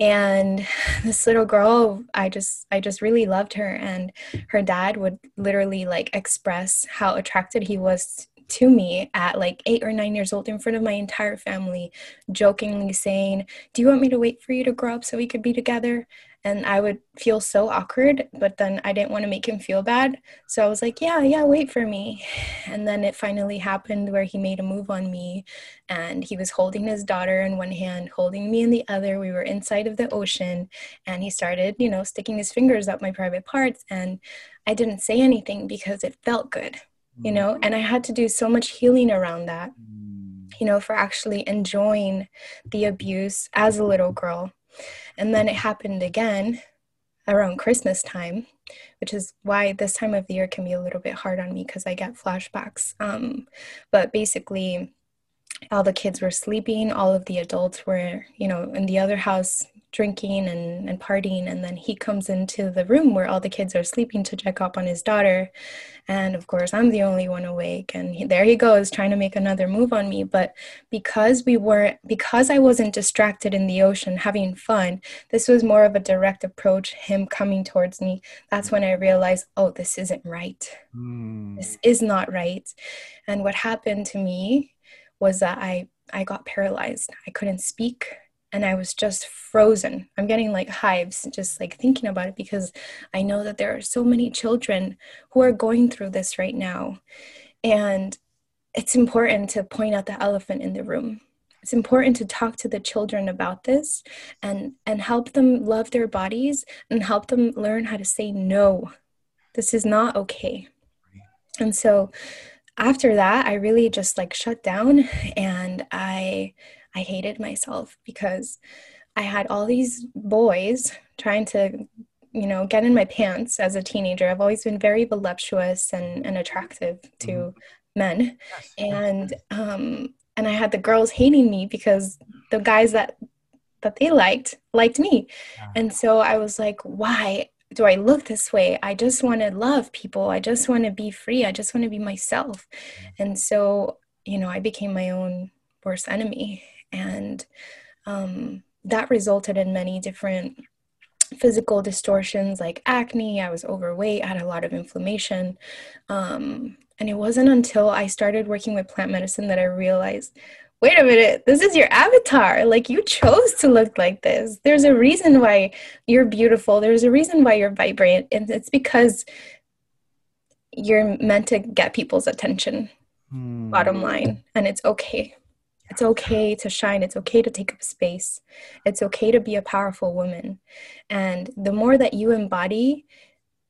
And this little girl, I just really loved her. And her dad would literally like express how attracted he was to me at like 8 or 9 years old in front of my entire family, jokingly saying, "Do you want me to wait for you to grow up so we could be together?" And I would feel so awkward, but then I didn't want to make him feel bad. So I was like, yeah, wait for me. And then it finally happened where he made a move on me, and he was holding his daughter in one hand, holding me in the other. We were inside of the ocean, and he started, you know, sticking his fingers up my private parts. And I didn't say anything because it felt good. You know, and I had to do so much healing around that, you know, for actually enjoying the abuse as a little girl. And then it happened again around Christmas time, which is why this time of the year can be a little bit hard on me, because I get flashbacks. But basically, all the kids were sleeping, all of the adults were, you know, in the other house drinking and partying. And then he comes into the room where all the kids are sleeping to check up on his daughter. And of course, I'm the only one awake. And there he goes, trying to make another move on me. But because I wasn't distracted in the ocean having fun, this was more of a direct approach, him coming towards me. That's when I realized, oh, this isn't right. This is not right. And what happened to me was that I got paralyzed. I couldn't speak, and I was just frozen. I'm getting like hives just like thinking about it, because I know that there are so many children who are going through this right now. And it's important to point out the elephant in the room. It's important to talk to the children about this and help them love their bodies and help them learn how to say, no, this is not okay. And so after that, I really just like shut down, and I hated myself because I had all these boys trying to, you know, get in my pants as a teenager. I've always been very voluptuous and attractive to men. Yes. And I had the girls hating me because the guys that they liked me. Yeah. And so I was like, why do I look this way? I just want to love people. I just want to be free. I just want to be myself. And so, you know, I became my own worst enemy. And that resulted in many different physical distortions like acne. I was overweight. I had a lot of inflammation. And it wasn't until I started working with plant medicine that I realized, wait a minute, this is your avatar. Like, you chose to look like this. There's a reason why you're beautiful. There's a reason why you're vibrant. And it's because you're meant to get people's attention, bottom line. And it's okay. It's okay to shine. It's okay to take up space. It's okay to be a powerful woman. And the more that you embody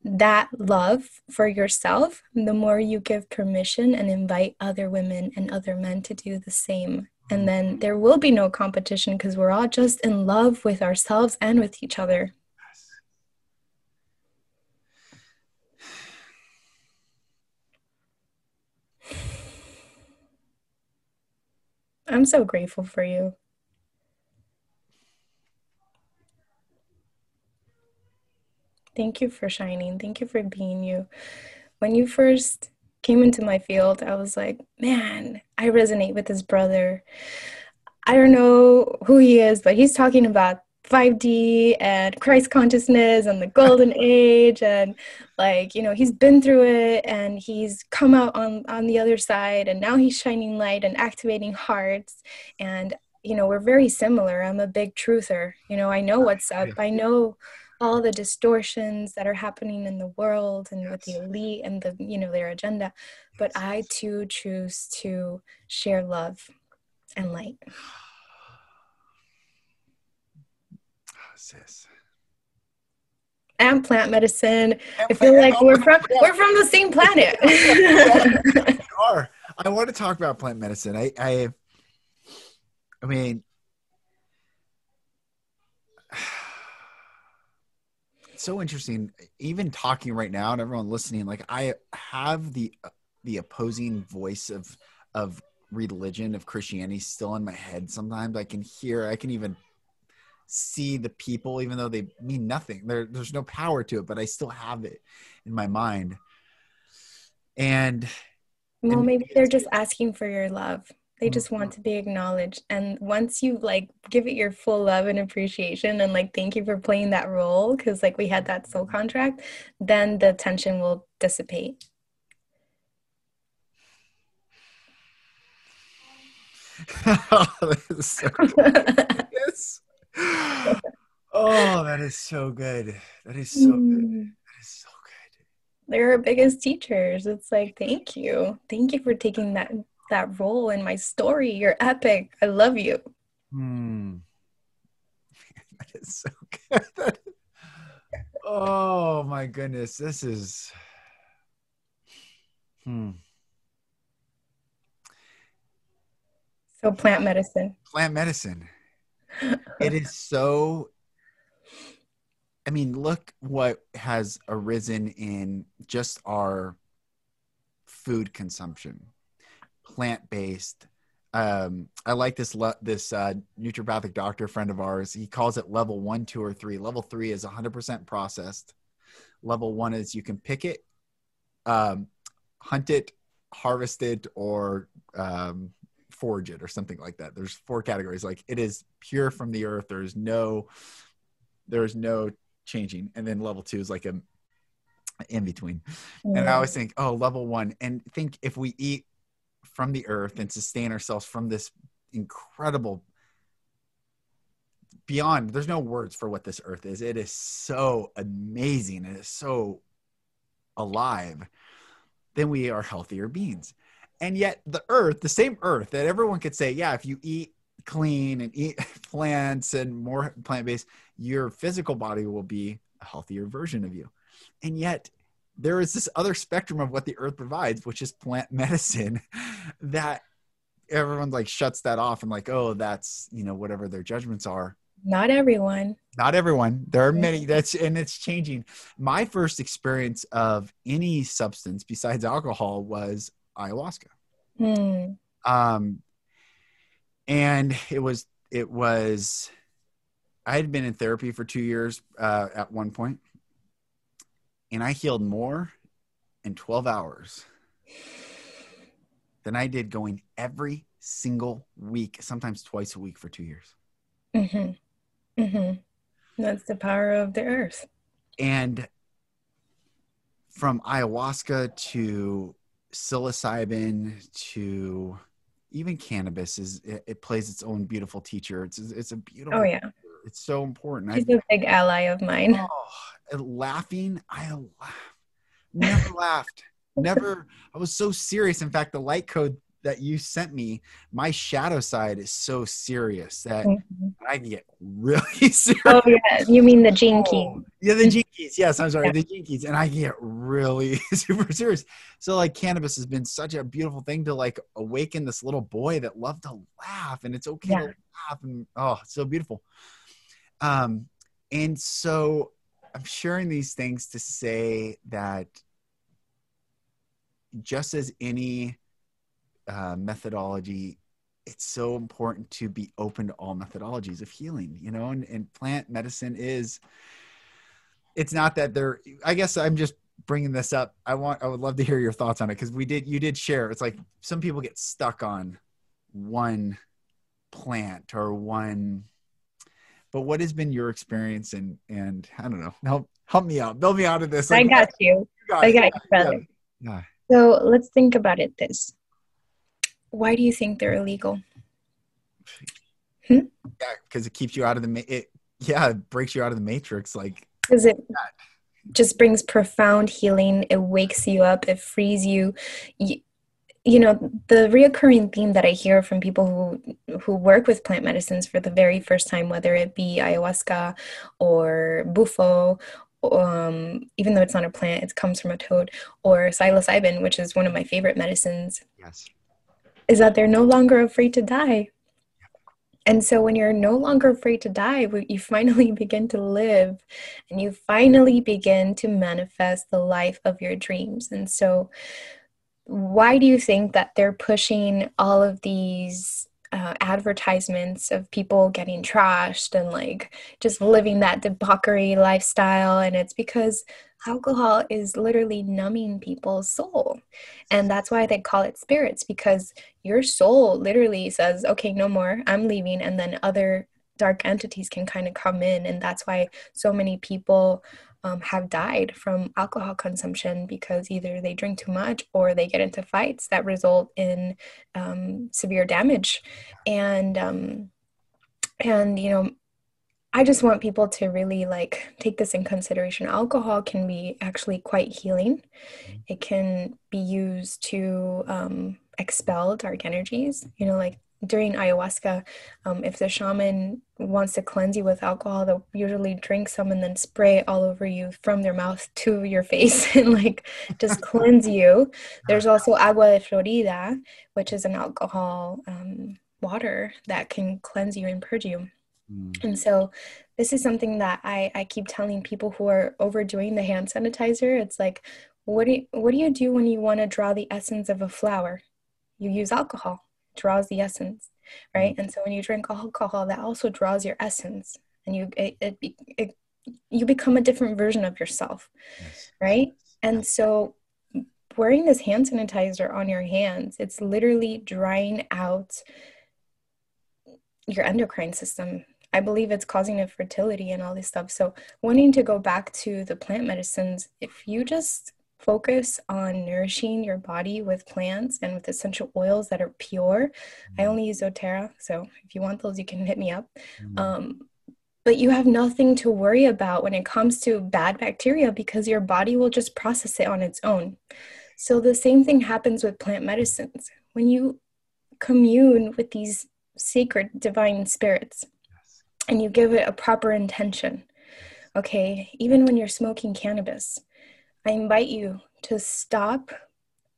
that love for yourself, the more you give permission and invite other women and other men to do the same. And then there will be no competition, because we're all just in love with ourselves and with each other. Yes. I'm so grateful for you. Thank you for shining. Thank you for being you. When you first came into my field, I was like, man, I resonate with this brother. I don't know who he is, but he's talking about 5D and Christ consciousness and the golden age. And like, you know, he's been through it and he's come out on the other side, and now he's shining light and activating hearts. And, you know, we're very similar. I'm a big truther. You know, I know what's up. I know all the distortions that are happening in the world and with the elite and the, you know, their agenda. But I too choose to share love and light. Sis. And plant medicine. I feel like we're from the same planet. We are. I want to talk about plant medicine. I mean, so interesting, even talking right now and everyone listening, like I have the opposing voice of religion, of Christianity still in my head. Sometimes I can hear, I can even see the people, even though they mean nothing, there's no power to it, but I still have it in my mind. And well, and maybe they're just asking for your love. They just want to be acknowledged. And once you like give it your full love and appreciation and like, thank you for playing that role, because like we had that soul contract, then the tension will dissipate. That is so good. Yes. Oh, that is so good. That is so good. That is so good. They're our biggest teachers. It's like, thank you. Thank you for taking that role in my story. You're epic. I love you. That is so good. Oh my goodness. This is so plant medicine. It is so, I mean, look what has arisen in just our food consumption. Plant-based. I like this naturopathic doctor friend of ours. He calls it level 1, 2, or 3. Level 3 is 100% processed. Level 1 is you can pick it, hunt it, harvest it, or forage it, or something like that. There's 4 categories. Like, it is pure from the earth. There's no changing. And then level 2 is like a in between. And I always think, oh, level 1. And think if we eat from the earth and sustain ourselves from this incredible beyond. There's no words for what this earth is. It is so amazing. It is so alive. Then we are healthier beings. And yet the earth, the same earth that everyone could say, yeah, if you eat clean and eat plants and more plant-based, your physical body will be a healthier version of you. And yet there is this other spectrum of what the earth provides, which is plant medicine, that everyone like shuts that off and like, oh, that's, you know, whatever their judgments are. Not everyone. Not everyone. There are many. And it's changing. My first experience of any substance besides alcohol was ayahuasca. Mm. And it was, I had been in therapy for 2 years at one point, and I healed more in 12 hours than I did going every single week, sometimes twice a week for 2 years. Mm-hmm. Mm-hmm. That's the power of the earth. And from ayahuasca to psilocybin to even cannabis, it plays its own beautiful teacher. It's a beautiful. Oh yeah. Teacher. It's so important. She's a big ally of mine. Oh, laughing. I laugh. Never laughed. Never. I was so serious. In fact, the light code that you sent me, my shadow side is so serious that mm-hmm. I get really serious. Oh yeah, you mean the jinkies. Yeah, the jinkies. Yes, I'm sorry, yeah. The jinkies. And I get really super serious. So like cannabis has been such a beautiful thing to like awaken this little boy that loved to laugh, and it's okay to laugh, and oh, it's so beautiful. And so I'm sharing these things to say that just as any methodology, it's so important to be open to all methodologies of healing, you know, and plant medicine is, it's not that they're, I guess I'm just bringing this up. I would love to hear your thoughts on it. 'Cause you did share. It's like some people get stuck on one plant or one, but what has been your experience? And I don't know, help me out, build me out of this. Like, I got you, brother. Yeah. So let's think about it this. Why do you think they're illegal? Hmm? Yeah, because it keeps you out of it breaks you out of the matrix. Like, because it just brings profound healing. It wakes you up. It frees you. You know, the reoccurring theme that I hear from people who work with plant medicines for the very first time, whether it be ayahuasca or bufo, even though it's not a plant, it comes from a toad, or psilocybin, which is one of my favorite medicines. Yes. Is that they're no longer afraid to die. And so when you're no longer afraid to die, you finally begin to live, and you finally begin to manifest the life of your dreams. And so why do you think that they're pushing all of these advertisements of people getting trashed and like just living that debauchery lifestyle? And it's because alcohol is literally numbing people's soul. And that's why they call it spirits, because your soul literally says, okay, no more, I'm leaving. And then other dark entities can kind of come in. And that's why so many people have died from alcohol consumption, because either they drink too much or they get into fights that result in severe damage. And you know, I just want people to really like take this in consideration. Alcohol can be actually quite healing. It can be used to expel dark energies. You know, like during ayahuasca, if the shaman wants to cleanse you with alcohol, they'll usually drink some and then spray all over you from their mouth to your face and like just cleanse you. There's also agua de Florida, which is an alcohol water that can cleanse you and purge you. And so this is something that I keep telling people who are overdoing the hand sanitizer. It's like, what do you do when you want to draw the essence of a flower? You use alcohol, draws the essence, right? And so when you drink alcohol, that also draws your essence, and you become a different version of yourself, right? And so wearing this hand sanitizer on your hands, it's literally drying out your endocrine system. I believe it's causing infertility and all this stuff. So wanting to go back to the plant medicines, if you just Focus on nourishing your body with plants and with essential oils that are pure. I only use doTERRA, so if you want those, you can hit me up. But you have nothing to worry about when it comes to bad bacteria because your body will just process it on its own. So the same thing happens with plant medicines. When you commune with these sacred divine spirits and you give it a proper intention, okay, even when you're smoking cannabis, I invite you to stop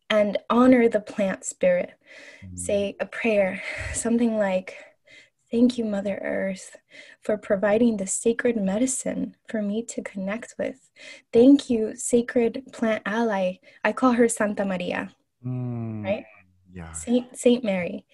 and honor the plant spirit. Say a prayer, something like, "Thank you, Mother Earth, for providing the sacred medicine for me to connect with. Thank you, sacred plant ally." I call her Santa Maria, right? Yeah. Saint Mary.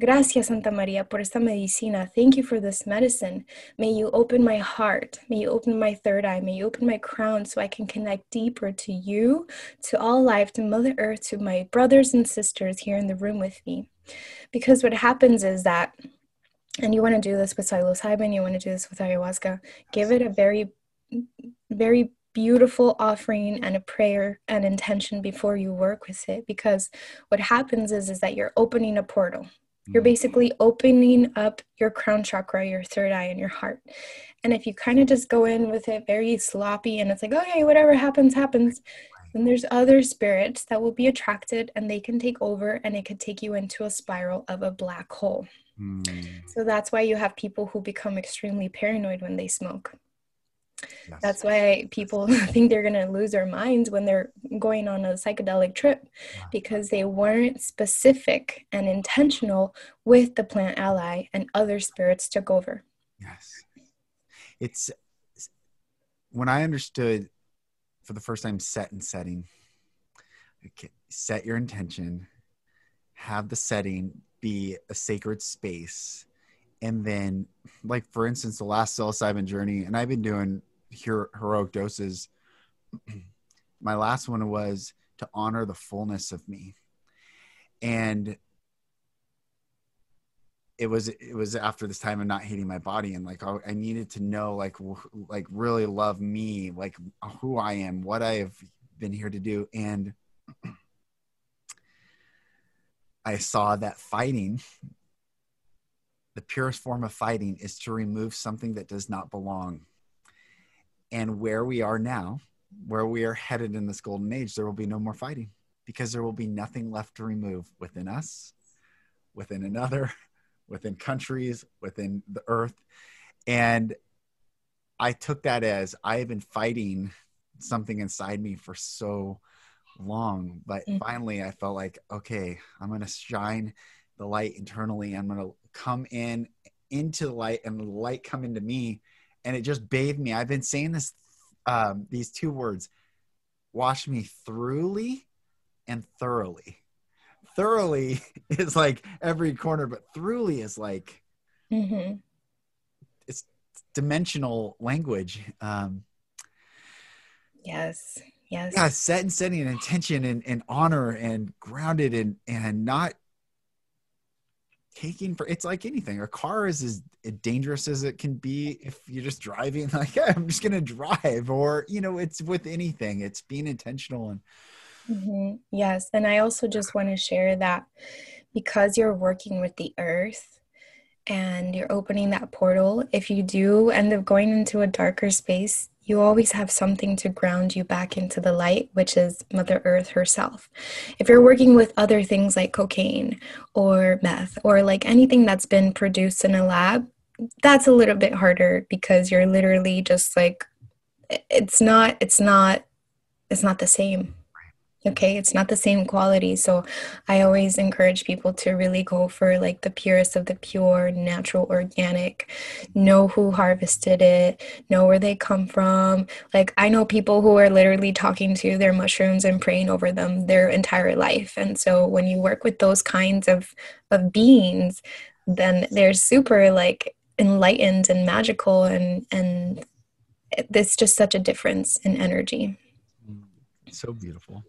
Gracias, Santa Maria, por esta medicina. Thank you for this medicine. May you open my heart. May you open my third eye. May you open my crown so I can connect deeper to you, to all life, to Mother Earth, to my brothers and sisters here in the room with me. Because what happens is that, and you want to do this with psilocybin, you want to do this with ayahuasca, give it a very, very beautiful offering and a prayer and intention before you work with it. Because what happens is that you're opening a portal. You're basically opening up your crown chakra, your third eye, and your heart. And if you kind of just go in with it very sloppy and it's like, okay, whatever happens, happens, then there's other spirits that will be attracted and they can take over and it could take you into a spiral of a black hole. So that's why you have people who become extremely paranoid when they smoke. Yes. That's why people think they're going to lose their minds when they're going on a psychedelic trip, because they weren't specific and intentional with the plant ally and other spirits took over. Yes. It's when I understood for the first time, set and setting, okay, set your intention, have the setting be a sacred space. And then, like, for instance, the last psilocybin journey, and I've been doing heroic doses. My last one was to honor the fullness of me. And it was after this time of not hating my body. And like, I needed to know, like really love me, like who I am, what I have been here to do. And I saw that fighting, the purest form of fighting is to remove something that does not belong. And where we are now, where we are headed in this golden age, there will be no more fighting because there will be nothing left to remove within us, within another, within countries, within the earth. And I took that as I have been fighting something inside me for so long, but finally I felt like, okay, I'm going to shine the light internally. I'm going to come into the light and the light come into me, and it just bathed me. I've been saying this, these two words, wash me throughly and thoroughly. Thoroughly is like every corner, but throughly is like, it's dimensional language. Yes. Yeah. Set and setting and intention and honor and grounded and not taking for, it's like anything. A car is as dangerous as it can be if you're just driving like, hey, I'm just gonna drive, or you know, it's with anything, it's being intentional. And yes, and I also just want to share that because you're working with the earth and you're opening that portal, if you do end up going into a darker space, you always have something to ground you back into the light, which is Mother Earth herself. If you're working with other things like cocaine or meth or like anything that's been produced in a lab, that's a little bit harder because you're literally just like, it's not the same. Okay, it's not the same quality. So I always encourage people to really go for like the purest of the pure, natural, organic, know who harvested it, know where they come from. Like I know people who are literally talking to their mushrooms and praying over them their entire life. And so when you work with those kinds of beings, then they're super like enlightened and magical, and there's just such a difference in energy. So beautiful.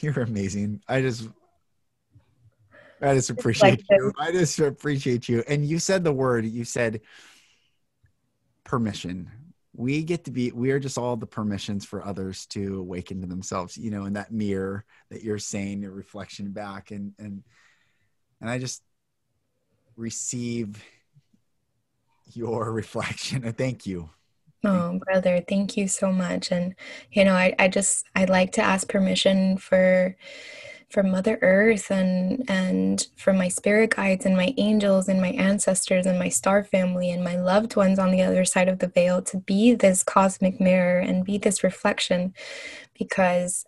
You're amazing. I just appreciate you. I just appreciate you. And you said the word, you said permission. we get to be, we are just all the permissions for others to awaken to themselves, you know, in that mirror that you're saying, your reflection back. And I just receive your reflection. Thank you. Oh, brother, thank you so much. And, you know, I like to ask permission for Mother Earth and for my spirit guides and my angels and my ancestors and my star family and my loved ones on the other side of the veil to be this cosmic mirror and be this reflection, because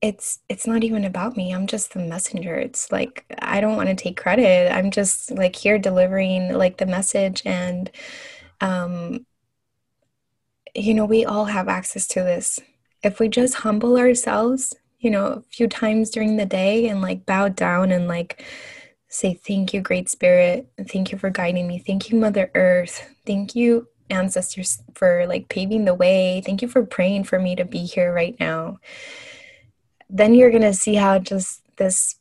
it's not even about me. I'm just the messenger. It's like, I don't want to take credit. I'm just like here delivering like the message. And, you know, we all have access to this. If we just humble ourselves, you know, a few times during the day and like bow down and like say, thank you, Great Spirit. Thank you for guiding me. Thank you, Mother Earth. Thank you, ancestors, for like paving the way. Thank you for praying for me to be here right now. Then you're going to see how just this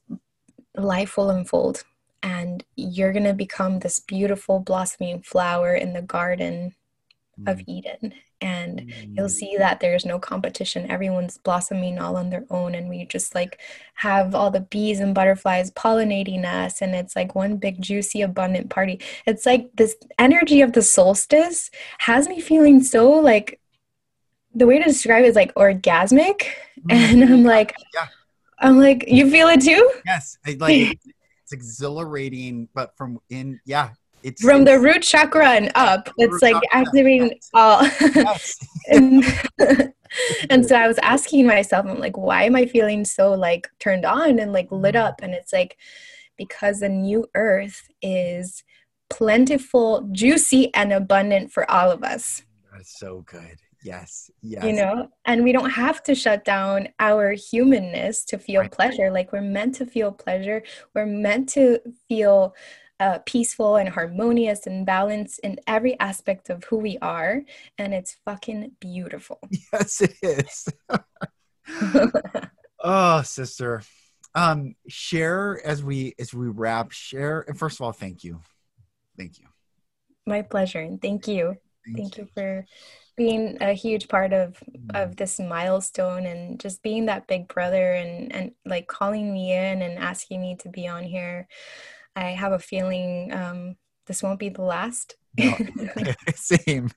life will unfold, and you're going to become this beautiful blossoming flower in the garden of Eden. And you'll see that there's no competition. Everyone's blossoming all on their own. And we just like have all the bees and butterflies pollinating us. And it's like one big, juicy, abundant party. It's like this energy of the solstice has me feeling so like, the way to describe it is like orgasmic. And I'm like, yeah. I'm like, you feel it too? Yes. Like it's exhilarating, but from in, yeah. It's, from the root chakra and up, it's like activating all. Yes. and so I was asking myself, I'm like, why am I feeling so like turned on and like lit up? And it's like, because the new earth is plentiful, juicy, and abundant for all of us. That's so good. Yes. Yes. You know, and we don't have to shut down our humanness to feel pleasure. Like we're meant to feel pleasure. We're meant to feel peaceful and harmonious and balanced in every aspect of who we are, and it's fucking beautiful. Yes, it is. Oh, sister, share as we wrap. Share, and first of all, thank you. My pleasure, and thank you. Thank you for being a huge part of this milestone and just being that big brother and like calling me in and asking me to be on here. I have a feeling this won't be the last. No. Same.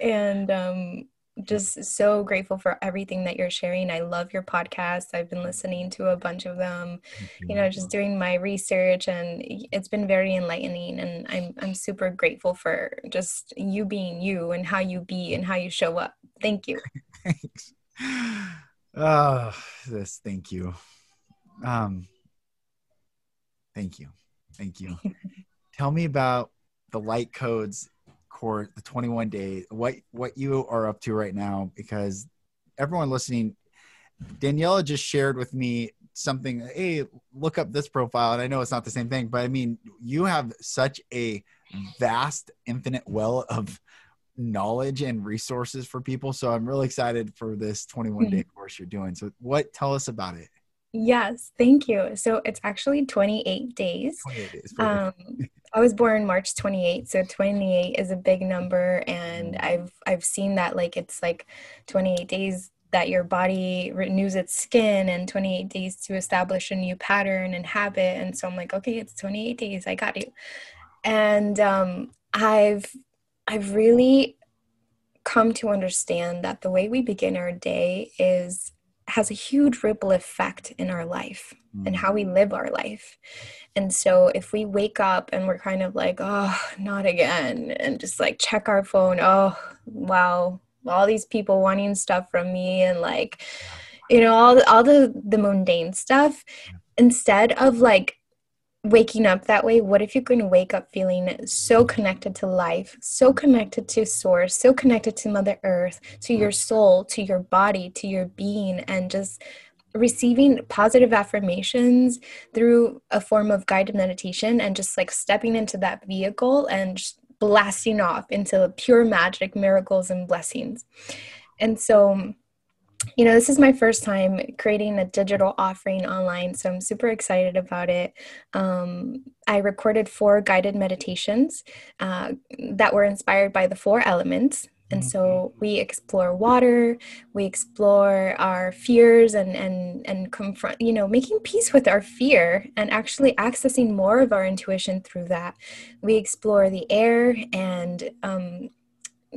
And just so grateful for everything that you're sharing. I love your podcast. I've been listening to a bunch of them, you know, just doing my research, and it's been very enlightening. And I'm super grateful for just you being you and how you be and how you show up. Thank you. Thanks. Thank you. Thank you. Tell me about the Light Codes course, the 21 days, what you are up to right now, because everyone listening, Daniela just shared with me something, hey, look up this profile. And I know it's not the same thing, but I mean, you have such a vast, infinite well of knowledge and resources for people. So I'm really excited for this 21 day course you're doing. So tell us about it. Yes, thank you. So it's actually 28 days. 28 days. I was born March 28th, so 28 is a big number, and I've seen that like it's like 28 days that your body renews its skin, and 28 days to establish a new pattern and habit. And so I'm like, okay, it's 28 days. I got you. And I've really come to understand that the way we begin our day has a huge ripple effect in our life and how we live our life. And so if we wake up and we're kind of like, oh, not again, and just like check our phone, oh, wow, all these people wanting stuff from me, and like, you know, all the mundane stuff, instead of like waking up that way, what if you can wake up feeling so connected to life, so connected to source, so connected to Mother Earth, to your soul, to your body, to your being, and just receiving positive affirmations through a form of guided meditation, and just like stepping into that vehicle and just blasting off into pure magic, miracles, and blessings. And so you know, this is my first time creating a digital offering online, so I'm super excited about it. I recorded 4 guided meditations that were inspired by the 4 elements. And so we explore water, we explore our fears and confront, you know, making peace with our fear and actually accessing more of our intuition through that. We explore the air and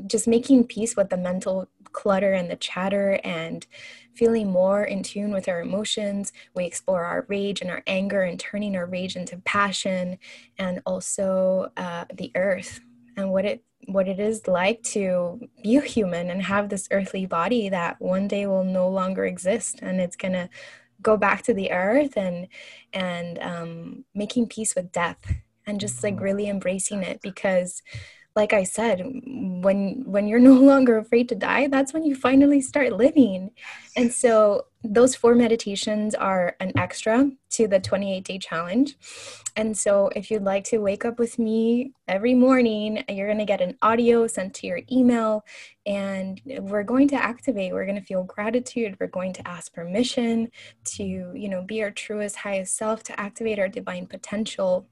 just making peace with the mental clutter and the chatter and feeling more in tune with our emotions. We explore our rage and our anger and turning our rage into passion, and also the earth and what it is like to be human and have this earthly body that one day will no longer exist, and it's going to go back to the earth, and making peace with death and just like really embracing it. Because like I said, when you're no longer afraid to die, that's when you finally start living. And so those 4 meditations are an extra to the 28-day challenge. And so if you'd like to wake up with me every morning, you're going to get an audio sent to your email, and we're going to activate, we're going to feel gratitude. We're going to ask permission to, you know, be our truest, highest self, to activate our divine potential,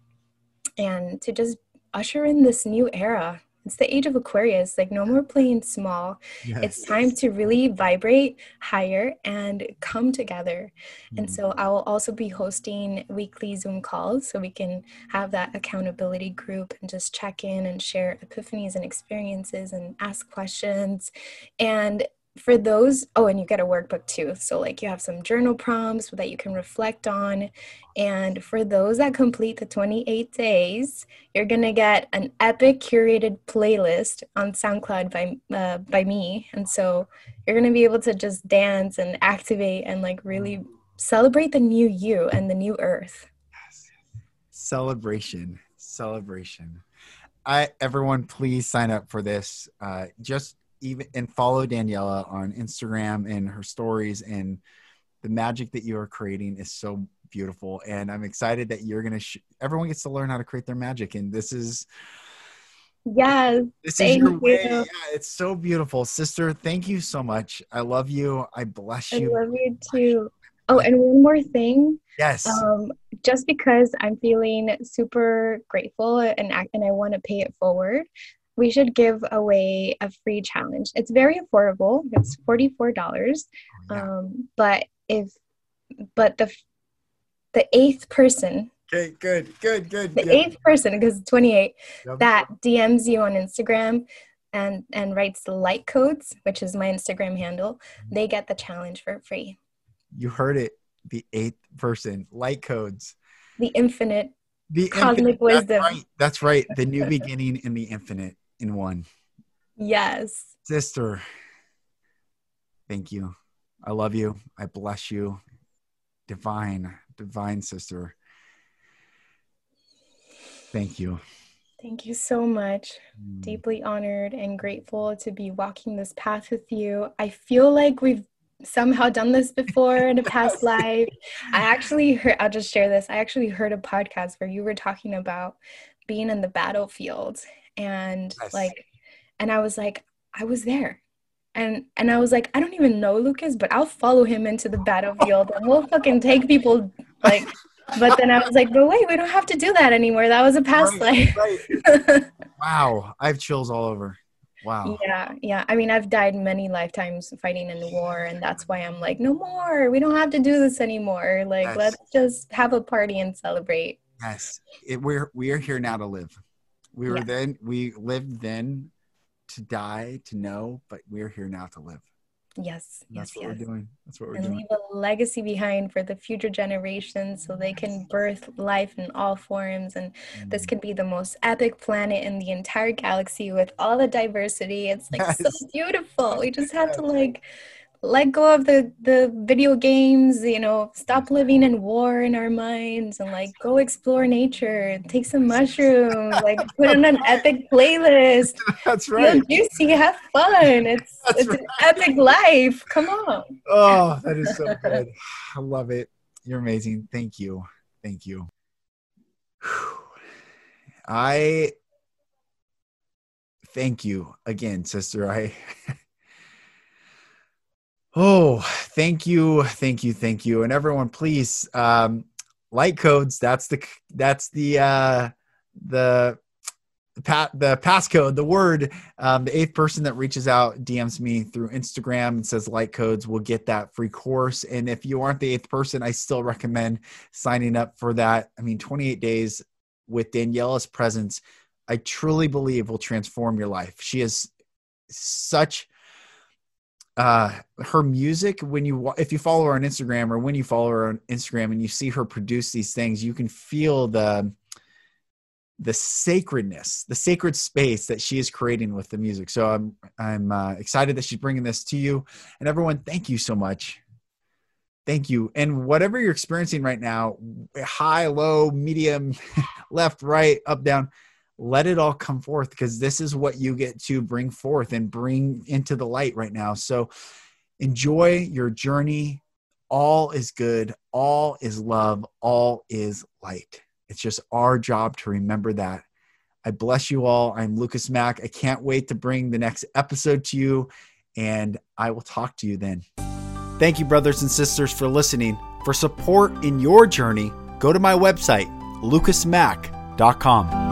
and to just usher in this new era. It's the age of Aquarius, like no more playing small. Yes. It's time to really vibrate higher and come together. Mm-hmm. And so I will also be hosting weekly Zoom calls so we can have that accountability group and just check in and share epiphanies and experiences and ask questions. And for those, and you get a workbook too. So like you have some journal prompts that you can reflect on. And for those that complete the 28 days, you're going to get an epic curated playlist on SoundCloud by me. And so you're going to be able to just dance and activate and like really celebrate the new you and the new earth. Yes. Celebration. Everyone, please sign up for this. And follow Daniela on Instagram and her stories, and the magic that you are creating is so beautiful. And I'm excited that you're going to, everyone gets to learn how to create their magic. And this is, this is your way. Yeah, it's so beautiful. Sister, thank you so much. I love you. I bless you. I love you too. Oh, and one more thing. Yes. Just because I'm feeling super grateful and I want to pay it forward, we should give away a free challenge. It's very affordable. It's $44. Yeah. But the 8th person. Okay, good. The 8th person, because it's 28, that DMs you on Instagram and writes Light Codes, which is my Instagram handle, they get the challenge for free. You heard it. The 8th person, Light Codes. The infinite. The cosmic wisdom. That's right. The new beginning and the infinite in one. Yes. Sister, thank you. I love you. I bless you. Divine sister. Thank you. Thank you so much. Deeply honored and grateful to be walking this path with you. I feel like we've somehow done this before in a past life. I'll just share this. I actually heard a podcast where you were talking about being in the battlefield, and I was like, I was there. And I was like, I don't even know Lucas, but I'll follow him into the battlefield and we'll fucking take people like, but then I was like, but wait, we don't have to do that anymore. That was a past life. Right. Wow. I have chills all over. Wow. Yeah. I mean, I've died many lifetimes fighting in war, and that's why I'm like, no more. We don't have to do this anymore. Like, let's just have a party and celebrate. Yes. We are here now to live. We lived then to die, to know, but we're here now to live. Yes. That's what we're doing. That's what we're doing. And leave a legacy behind for the future generations so they can birth life in all forms. And this could be the most epic planet in the entire galaxy with all the diversity. It's like so beautiful. We just have to like let go of the video games, you know, stop living in war in our minds, and like go explore nature, take some mushrooms, like put on an epic playlist. That's right. Feel juicy, have fun. It's an epic life. Come on. Oh, that is so good. I love it. You're amazing. Thank you. I thank you again, sister. Oh, thank you. Thank you. Thank you. And everyone, please, Light Codes. That's the passcode, the word, the 8th person that reaches out, DMs me through Instagram and says Light Codes will get that free course. And if you aren't the 8th person, I still recommend signing up for that. I mean, 28 days with Daniela's presence, I truly believe will transform your life. She is such, her music, if you follow her on Instagram or when you follow her on Instagram and you see her produce these things, you can feel the sacredness, the sacred space that she is creating with the music. So I'm excited that she's bringing this to you. And everyone, thank you so much. Thank you. And whatever you're experiencing right now, high, low, medium, left, right, up, down, let it all come forth, because this is what you get to bring forth and bring into the light right now. So enjoy your journey. All is good. All is love. All is light. It's just our job to remember that. I bless you all. I'm Lucas Mack. I can't wait to bring the next episode to you, and I will talk to you then. Thank you, brothers and sisters, for listening. For support in your journey, go to my website, lucasmack.com.